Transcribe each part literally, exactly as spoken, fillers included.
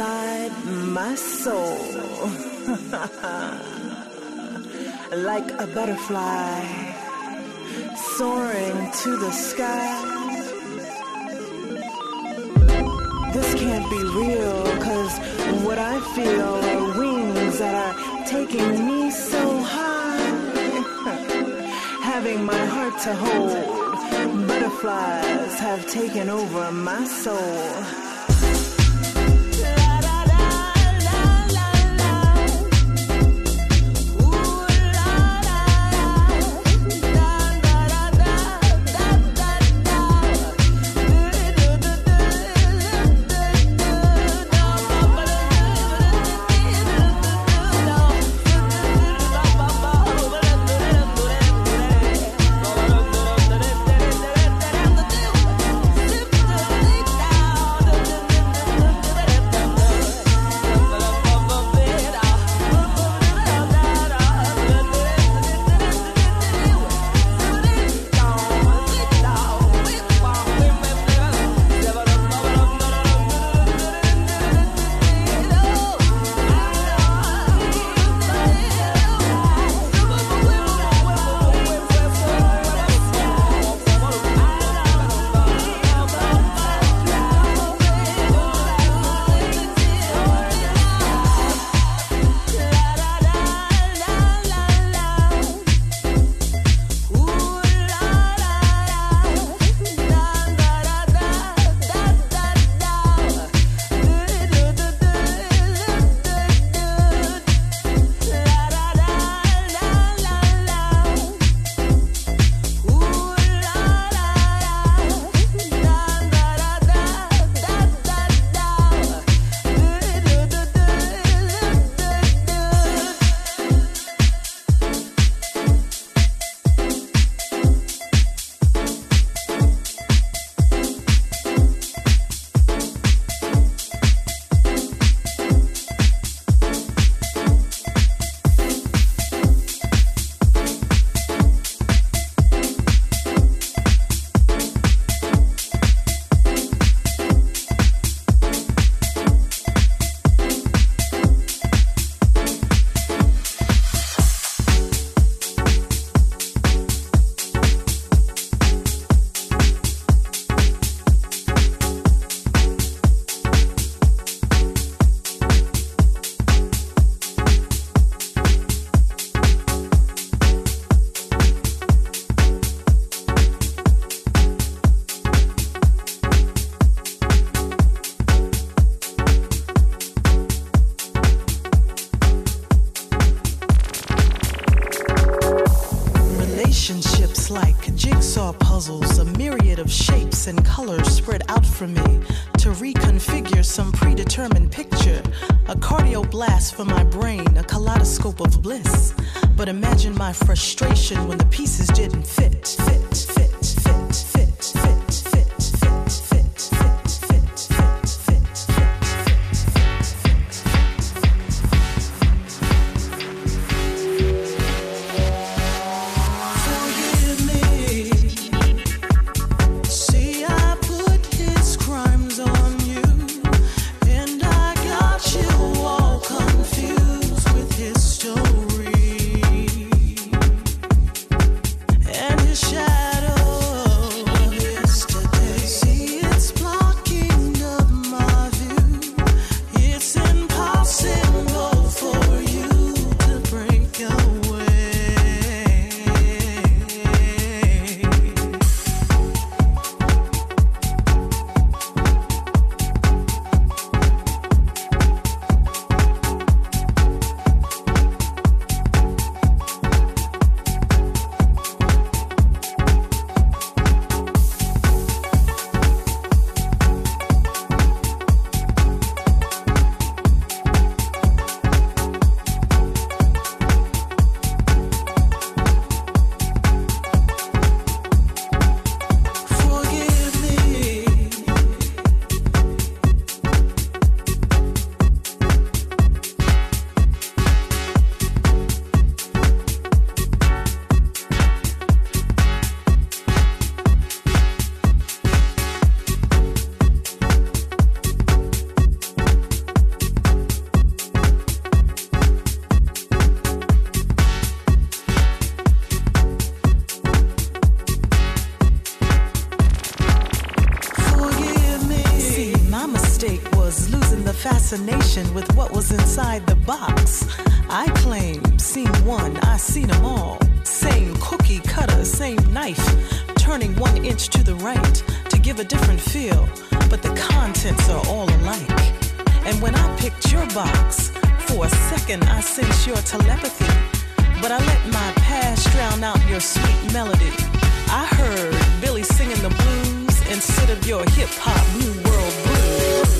inside my soul, like a butterfly soaring to the sky. This can't be real, 'cause what I feel are wings that are taking me so high, having my heart to hold. Butterflies have taken over my soul. Frustration when the pieces didn't fit, fit, fit, fit, fit, fit, fit, fit, fit, fit, fit, fit, forgive me. See, I put his crimes on you, and I got you all confused with his story. Shadow was losing the fascination with what was inside the box. I claim, seen one, I seen them all. Same cookie cutter, same knife, turning one inch to the right to give a different feel, but the contents are all alike. And when I picked your box, for a second I sensed your telepathy, but I let my past drown out your sweet melody. I heard Billy singing the blues instead of your hip-hop new world blues.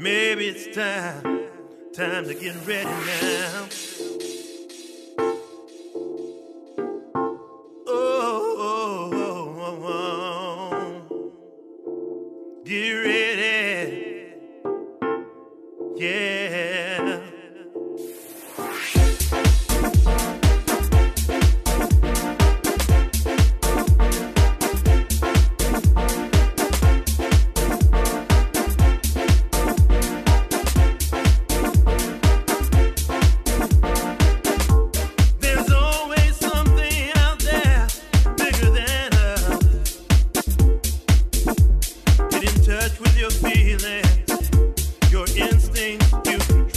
Maybe it's time, time to get ready now. Oh, oh, oh, oh, oh. Get ready, yeah. With your feelings, your instincts, you